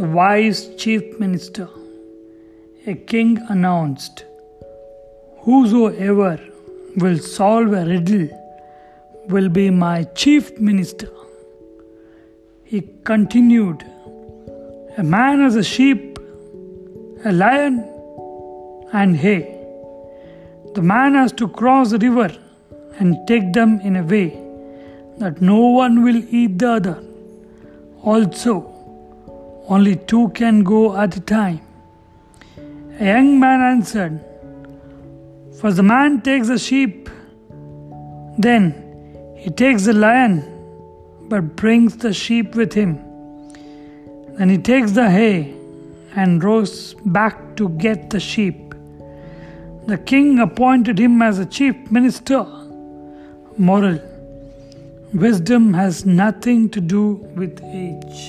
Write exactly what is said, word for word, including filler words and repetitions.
the wise chief minister, a king announced, "Whosoever will solve a riddle will be my chief minister." He continued, "A man has a sheep, a lion, and hay. The man has to cross the river and take them in a way that no one will eat the other. Also, only two can go at a time." A young man answered, "For the man takes the sheep, then he takes the lion, but brings the sheep with him. Then he takes the hay and rows back to get the sheep." The king appointed him as a chief minister. Moral: wisdom has nothing to do with age.